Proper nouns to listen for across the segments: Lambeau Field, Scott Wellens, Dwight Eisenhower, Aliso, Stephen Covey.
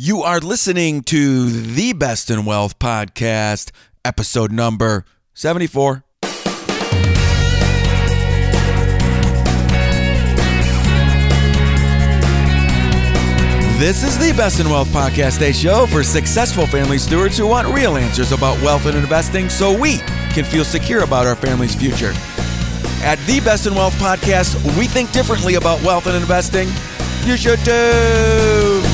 You are listening to the Best in Wealth podcast, episode number 74. This is the Best in Wealth podcast, a show for successful family stewards who want real answers about wealth and investing so we can feel secure about our family's future. At the Best in Wealth podcast, we think differently about wealth and investing. You should too.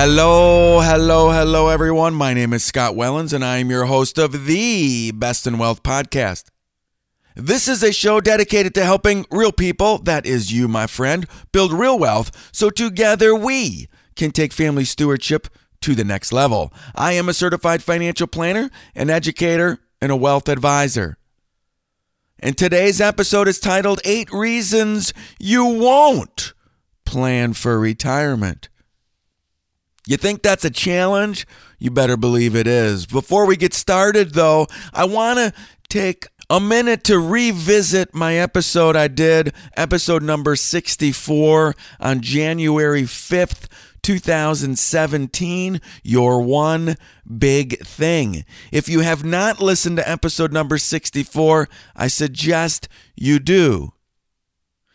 Hello, everyone. My name is Scott Wellens, and I am your host of the Best in Wealth podcast. This is a show dedicated to helping real people, that is you, my friend, build real wealth so together we can take family stewardship to the next level. I am a certified financial planner, an educator, and a wealth advisor. And today's episode is titled 8 Reasons You Won't Plan for Retirement. You think that's a challenge? You better believe it is. Before we get started, though, I want to take a minute to revisit my episode I did, episode number 64 on January 5th, 2017, Your One Big Thing. If you have not listened to episode number 64, I suggest you do,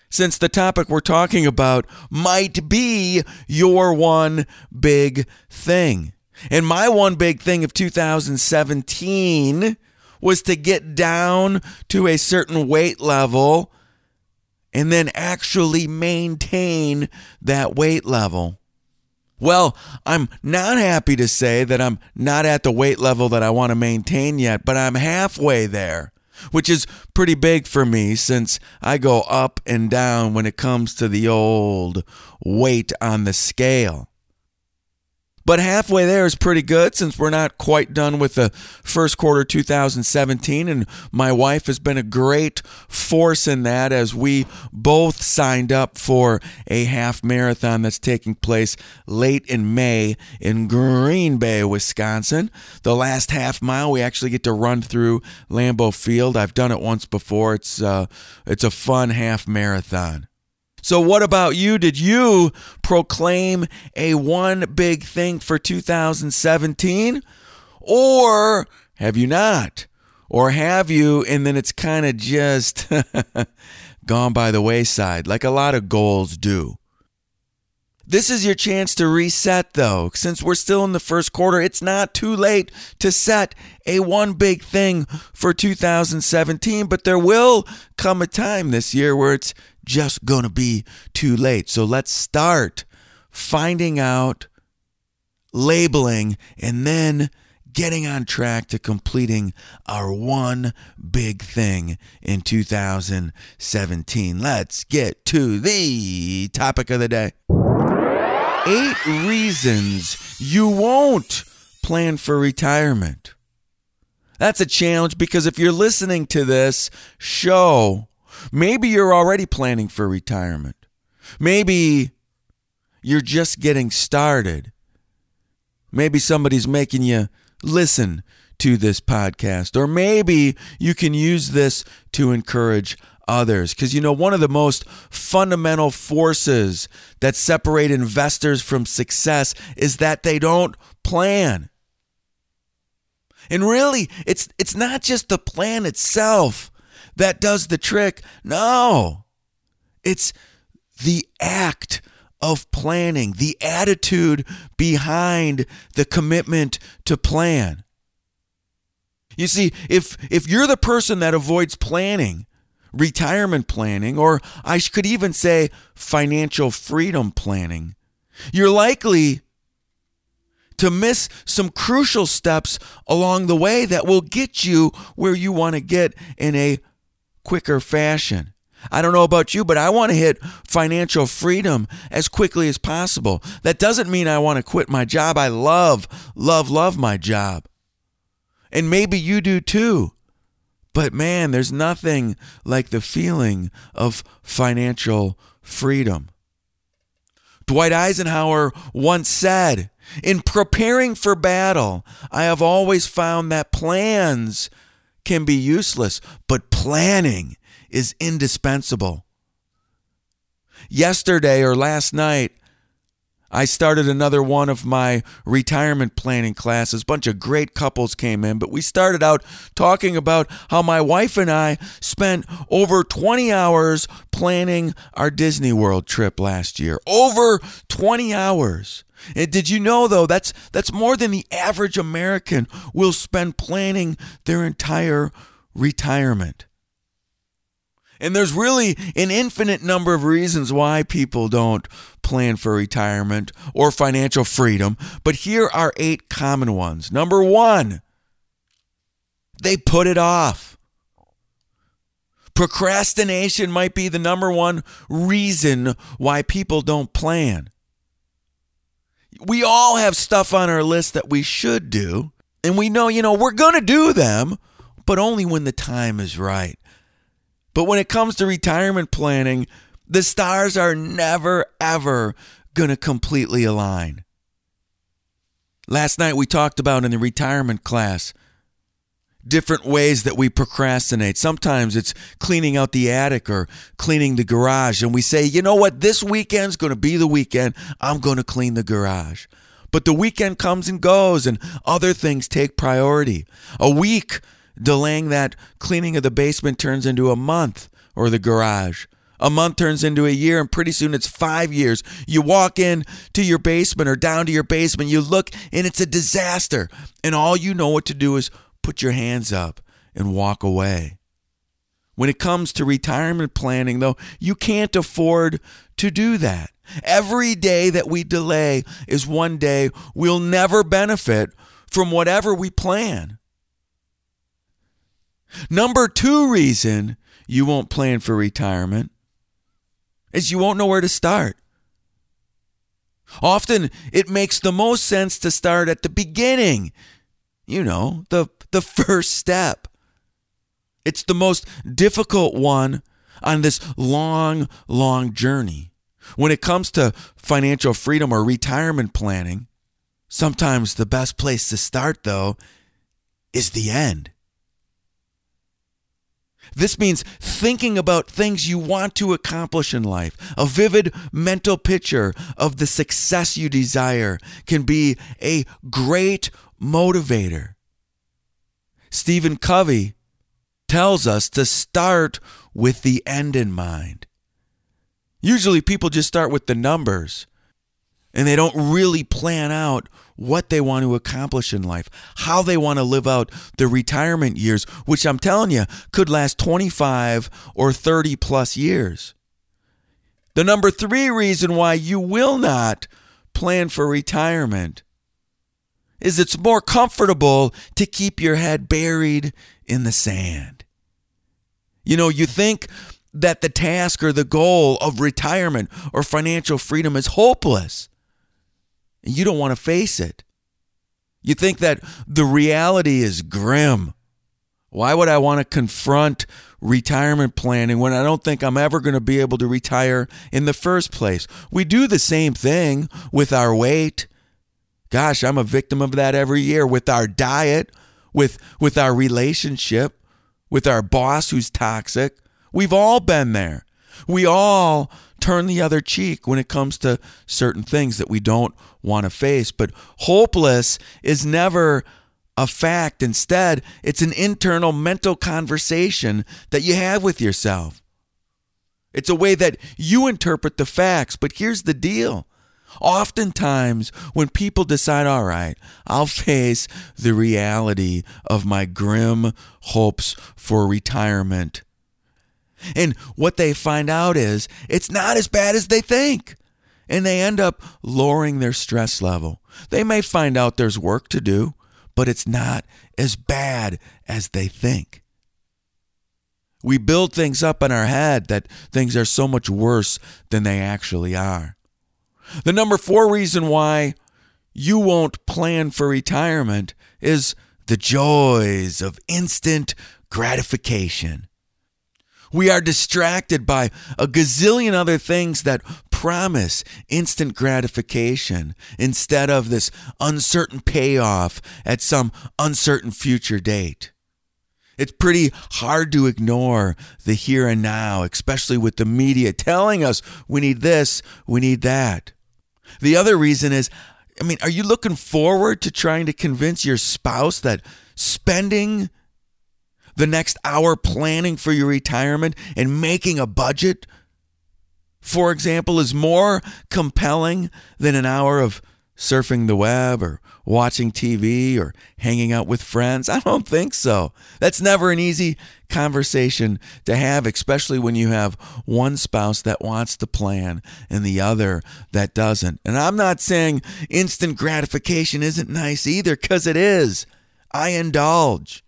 since the topic we're talking about might be your one big thing. And my one big thing of 2017 was to get down to a certain weight level and then actually maintain that weight level. Well, I'm not happy to say that I'm not at the weight level that I want to maintain yet, but I'm halfway there, which is pretty big for me since I go up and down when it comes to the old weight on the scale. But halfway there is pretty good since we're not quite done with the first quarter 2017, and my wife has been a great force in that as we both signed up for a half marathon that's taking place late in May in Green Bay, Wisconsin. The last half mile we actually get to run through Lambeau Field. I've done it once before. It's a fun half marathon. So what about you? Did you proclaim a one big thing for 2017? Or have you not? Or have you, and then it's kind of just gone by the wayside, like a lot of goals do. This is your chance to reset, though. Since we're still in the first quarter, it's not too late to set a one big thing for 2017, but there will come a time this year where it's just going to be too late. So let's start finding out, labeling, and then getting on track to completing our one big thing in 2017. Let's get to the topic of the day. 8 reasons you won't plan for retirement. That's a challenge because if you're listening to this show, maybe you're already planning for retirement. Maybe you're just getting started. Maybe somebody's making you listen to this podcast, or maybe you can use this to encourage others. Because, you know, one of the most fundamental forces that separate investors from success is that they don't plan. And really, it's not just the plan itself that does the trick. No, it's the act of planning, the attitude behind the commitment to plan. You see, if you're the person that avoids planning, retirement planning, or I could even say financial freedom planning, you're likely to miss some crucial steps along the way that will get you where you want to get in a quicker fashion. I don't know about you, but I want to hit financial freedom as quickly as possible. That doesn't mean I want to quit my job. I love my job. And maybe you do too. But man, there's nothing like the feeling of financial freedom. Dwight Eisenhower once said, "In preparing for battle, I have always found that plans can be useless, but planning is indispensable." yesterday or last night, I started another one of my retirement planning classes. A bunch of great couples came in, but we started out talking about how my wife and I spent over 20 hours planning our Disney World trip last year. Over 20 hours. And did you know, though, that's more than the average American will spend planning their entire retirement. And there's really an infinite number of reasons why people don't plan for retirement or financial freedom. But here are 8 common ones. Number 1, they put it off. Procrastination might be the number one reason why people don't plan. We all have stuff on our list that we should do. And we know, we're going to do them, but only when the time is right. But when it comes to retirement planning, the stars are never, ever going to completely align. Last night we talked about in the retirement class different ways that we procrastinate. Sometimes it's cleaning out the attic or cleaning the garage. And we say, you know what? This weekend's going to be the weekend. I'm going to clean the garage. But the weekend comes and goes and other things take priority. A week delaying that cleaning of the basement turns into a month, or the garage. A month turns into a year, and pretty soon it's 5 years. You walk in to your basement or down to your basement, you look, and it's a disaster. And all you know what to do is put your hands up and walk away. When it comes to retirement planning, though, you can't afford to do that. Every day that we delay is one day we'll never benefit from whatever we plan. Number 2 reason you won't plan for retirement is you won't know where to start. Often it makes the most sense to start at the beginning, the first step. It's the most difficult one on this long, long journey. When it comes to financial freedom or retirement planning, sometimes the best place to start, though, is the end. This means thinking about things you want to accomplish in life. A vivid mental picture of the success you desire can be a great motivator. Stephen Covey tells us to start with the end in mind. Usually people just start with the numbers and they don't really plan out what they want to accomplish in life, how they want to live out their retirement years, which I'm telling you could last 25 or 30 plus years. The number 3 reason why you will not plan for retirement is it's more comfortable to keep your head buried in the sand. You think that the task or the goal of retirement or financial freedom is hopeless. And you don't want to face it. You think that the reality is grim. Why would I want to confront retirement planning when I don't think I'm ever going to be able to retire in the first place? We do the same thing with our weight. Gosh, I'm a victim of that every year. With our diet, with our relationship, with our boss who's toxic. We've all been there. We all turn the other cheek when it comes to certain things that we don't want to face. But hopeless is never a fact. Instead, it's an internal mental conversation that you have with yourself. It's a way that you interpret the facts. But here's the deal. Oftentimes, when people decide, all right, I'll face the reality of my grim hopes for retirement, and what they find out is it's not as bad as they think. And they end up lowering their stress level. They may find out there's work to do, but it's not as bad as they think. We build things up in our head that things are so much worse than they actually are. The number 4 reason why you won't plan for retirement is the joys of instant gratification. We are distracted by a gazillion other things that promise instant gratification instead of this uncertain payoff at some uncertain future date. It's pretty hard to ignore the here and now, especially with the media telling us we need this, we need that. The other reason is, I mean, are you looking forward to trying to convince your spouse that spending the next hour planning for your retirement and making a budget, for example, is more compelling than an hour of surfing the web or watching TV or hanging out with friends? I don't think so. That's never an easy conversation to have, especially when you have one spouse that wants to plan and the other that doesn't. And I'm not saying instant gratification isn't nice either, because it is. I indulge.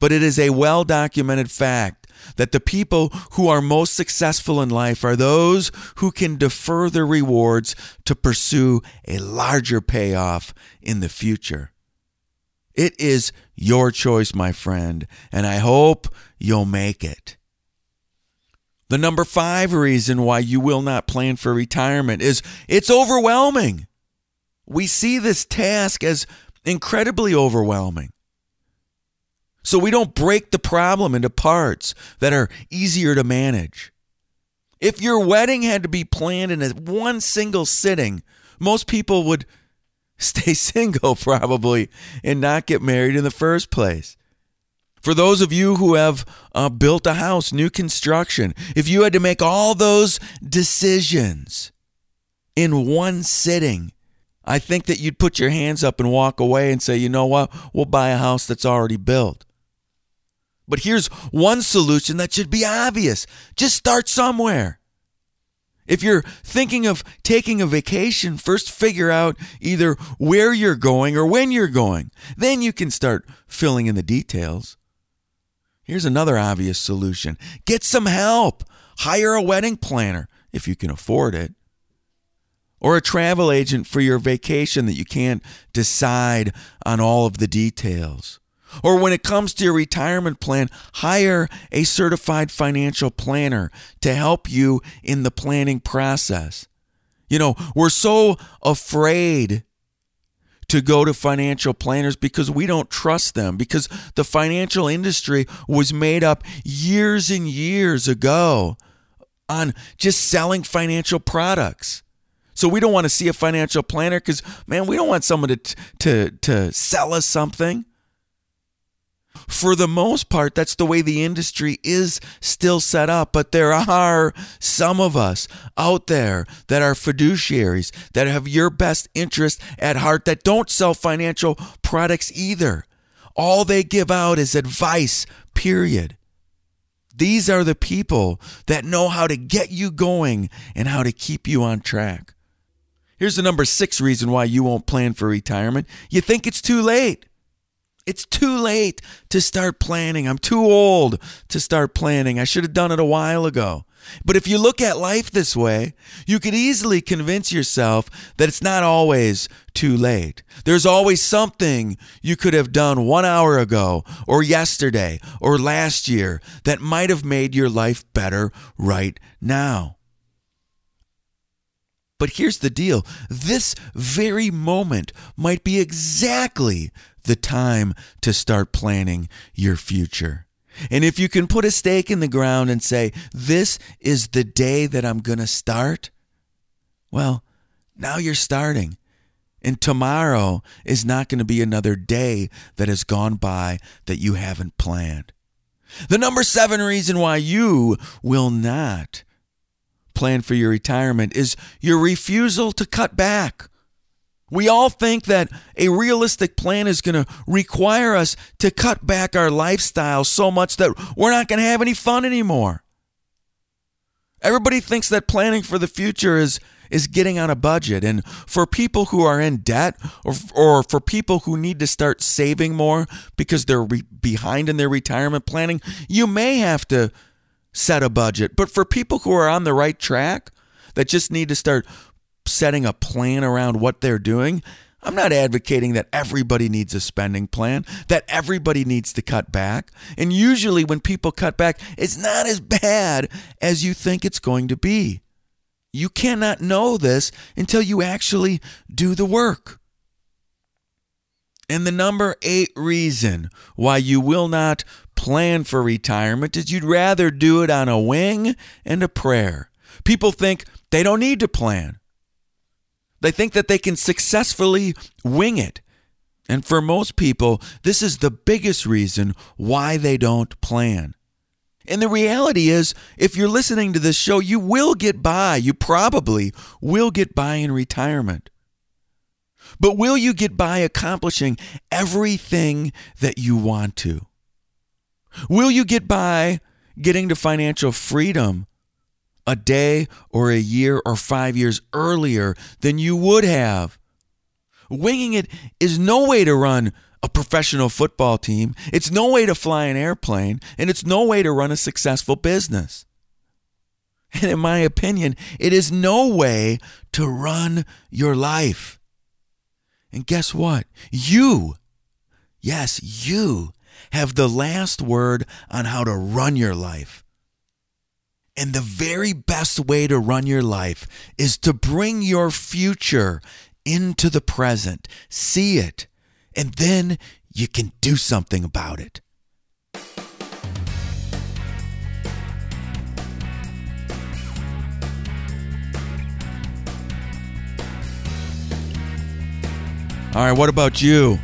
But it is a well-documented fact that the people who are most successful in life are those who can defer their rewards to pursue a larger payoff in the future. It is your choice, my friend, and I hope you'll make it. The number 5 reason why you will not plan for retirement is it's overwhelming. We see this task as incredibly overwhelming. So we don't break the problem into parts that are easier to manage. If your wedding had to be planned in one single sitting, most people would stay single probably and not get married in the first place. For those of you who have built a house, new construction, if you had to make all those decisions in one sitting, I think that you'd put your hands up and walk away and say, you know what, we'll buy a house that's already built. But here's one solution that should be obvious. Just start somewhere. If you're thinking of taking a vacation, first figure out either where you're going or when you're going. Then you can start filling in the details. Here's another obvious solution. Get some help. Hire a wedding planner if you can afford it, or a travel agent for your vacation that you can't decide on all of the details. Or when it comes to your retirement plan, hire a certified financial planner to help you in the planning process. You know, we're so afraid to go to financial planners because we don't trust them, because the financial industry was made up years and years ago on just selling financial products. So we don't want to see a financial planner because, man, we don't want someone to sell us something. For the most part, that's the way the industry is still set up. But there are some of us out there that are fiduciaries, that have your best interest at heart, that don't sell financial products either. All they give out is advice, period. These are the people that know how to get you going and how to keep you on track. Here's the number 6 reason why you won't plan for retirement. You think it's too late. It's too late to start planning. I'm too old to start planning. I should have done it a while ago. But if you look at life this way, you could easily convince yourself that it's not always too late. There's always something you could have done 1 hour ago or yesterday or last year that might have made your life better right now. But here's the deal. This very moment might be exactly the time to start planning your future. And if you can put a stake in the ground and say, this is the day that I'm going to start, well, now you're starting. And tomorrow is not going to be another day that has gone by that you haven't planned. The number 7 reason why you will not plan for your retirement is your refusal to cut back. We all think that a realistic plan is going to require us to cut back our lifestyle so much that we're not going to have any fun anymore. Everybody thinks that planning for the future is getting on a budget. And for people who are in debt or for people who need to start saving more because they're behind in their retirement planning, you may have to set a budget. But for people who are on the right track that just need to start setting a plan around what they're doing, I'm not advocating that everybody needs a spending plan, that everybody needs to cut back. And usually when people cut back, it's not as bad as you think it's going to be. You cannot know this until you actually do the work. And the number 8 reason why you will not plan for retirement is you'd rather do it on a wing and a prayer. People think they don't need to plan. They think that they can successfully wing it. And for most people, this is the biggest reason why they don't plan. And the reality is, if you're listening to this show, you will get by. You probably will get by in retirement. But will you get by accomplishing everything that you want to? Will you get by getting to financial freedom a day or a year or 5 years earlier than you would have? Winging it is no way to run a professional football team. It's no way to fly an airplane, and it's no way to run a successful business. And in my opinion, it is no way to run your life. And guess what? You, yes, you have the last word on how to run your life. And the very best way to run your life is to bring your future into the present, see it, and then you can do something about it. All right, what about you?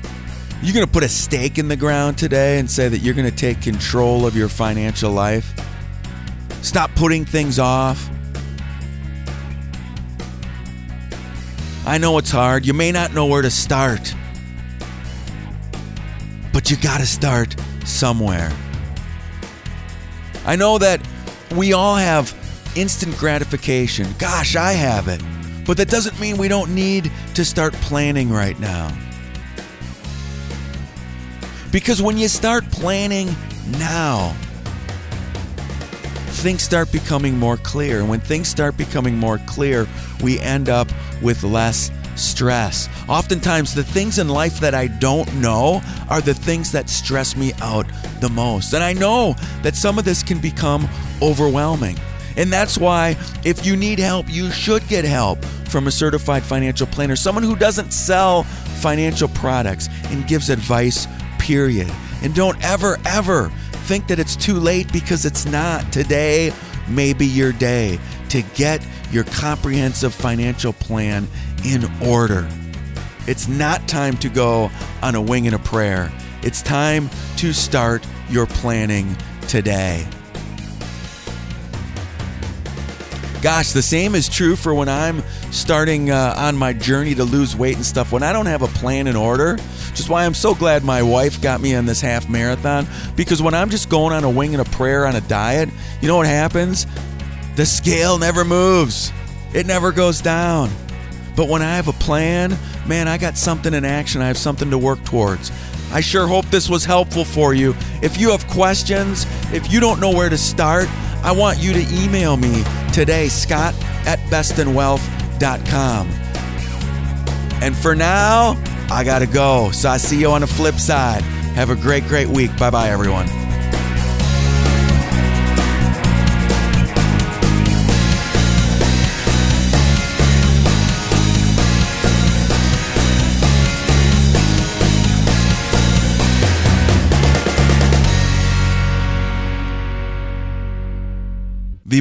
You going to put a stake in the ground today and say that you're going to take control of your financial life? Stop putting things off. I know it's hard. You may not know where to start. But you got to start somewhere. I know that we all have instant gratification. Gosh, I have it. But that doesn't mean we don't need to start planning right now. Because when you start planning now, things start becoming more clear. And when things start becoming more clear, we end up with less stress. Oftentimes, the things in life that I don't know are the things that stress me out the most. And I know that some of this can become overwhelming. And that's why if you need help, you should get help from a certified financial planner, someone who doesn't sell financial products and gives advice, period. And don't ever, ever think that it's too late, because it's not. Today may be your day to get your comprehensive financial plan in order. It's not time to go on a wing and a prayer. It's time to start your planning today. Gosh, the same is true for when I'm starting on my journey to lose weight and stuff. When I don't have a plan in order, which is why I'm so glad my wife got me on this half marathon, because when I'm just going on a wing and a prayer on a diet, you know what happens? The scale never moves. It never goes down. But when I have a plan, man, I got something in action. I have something to work towards. I sure hope this was helpful for you. If you have questions, if you don't know where to start, I want you to email me today, scott@bestinwealth.com. And for now, I got to go. So I see you on the flip side. Have a great, great week. Bye-bye, everyone. The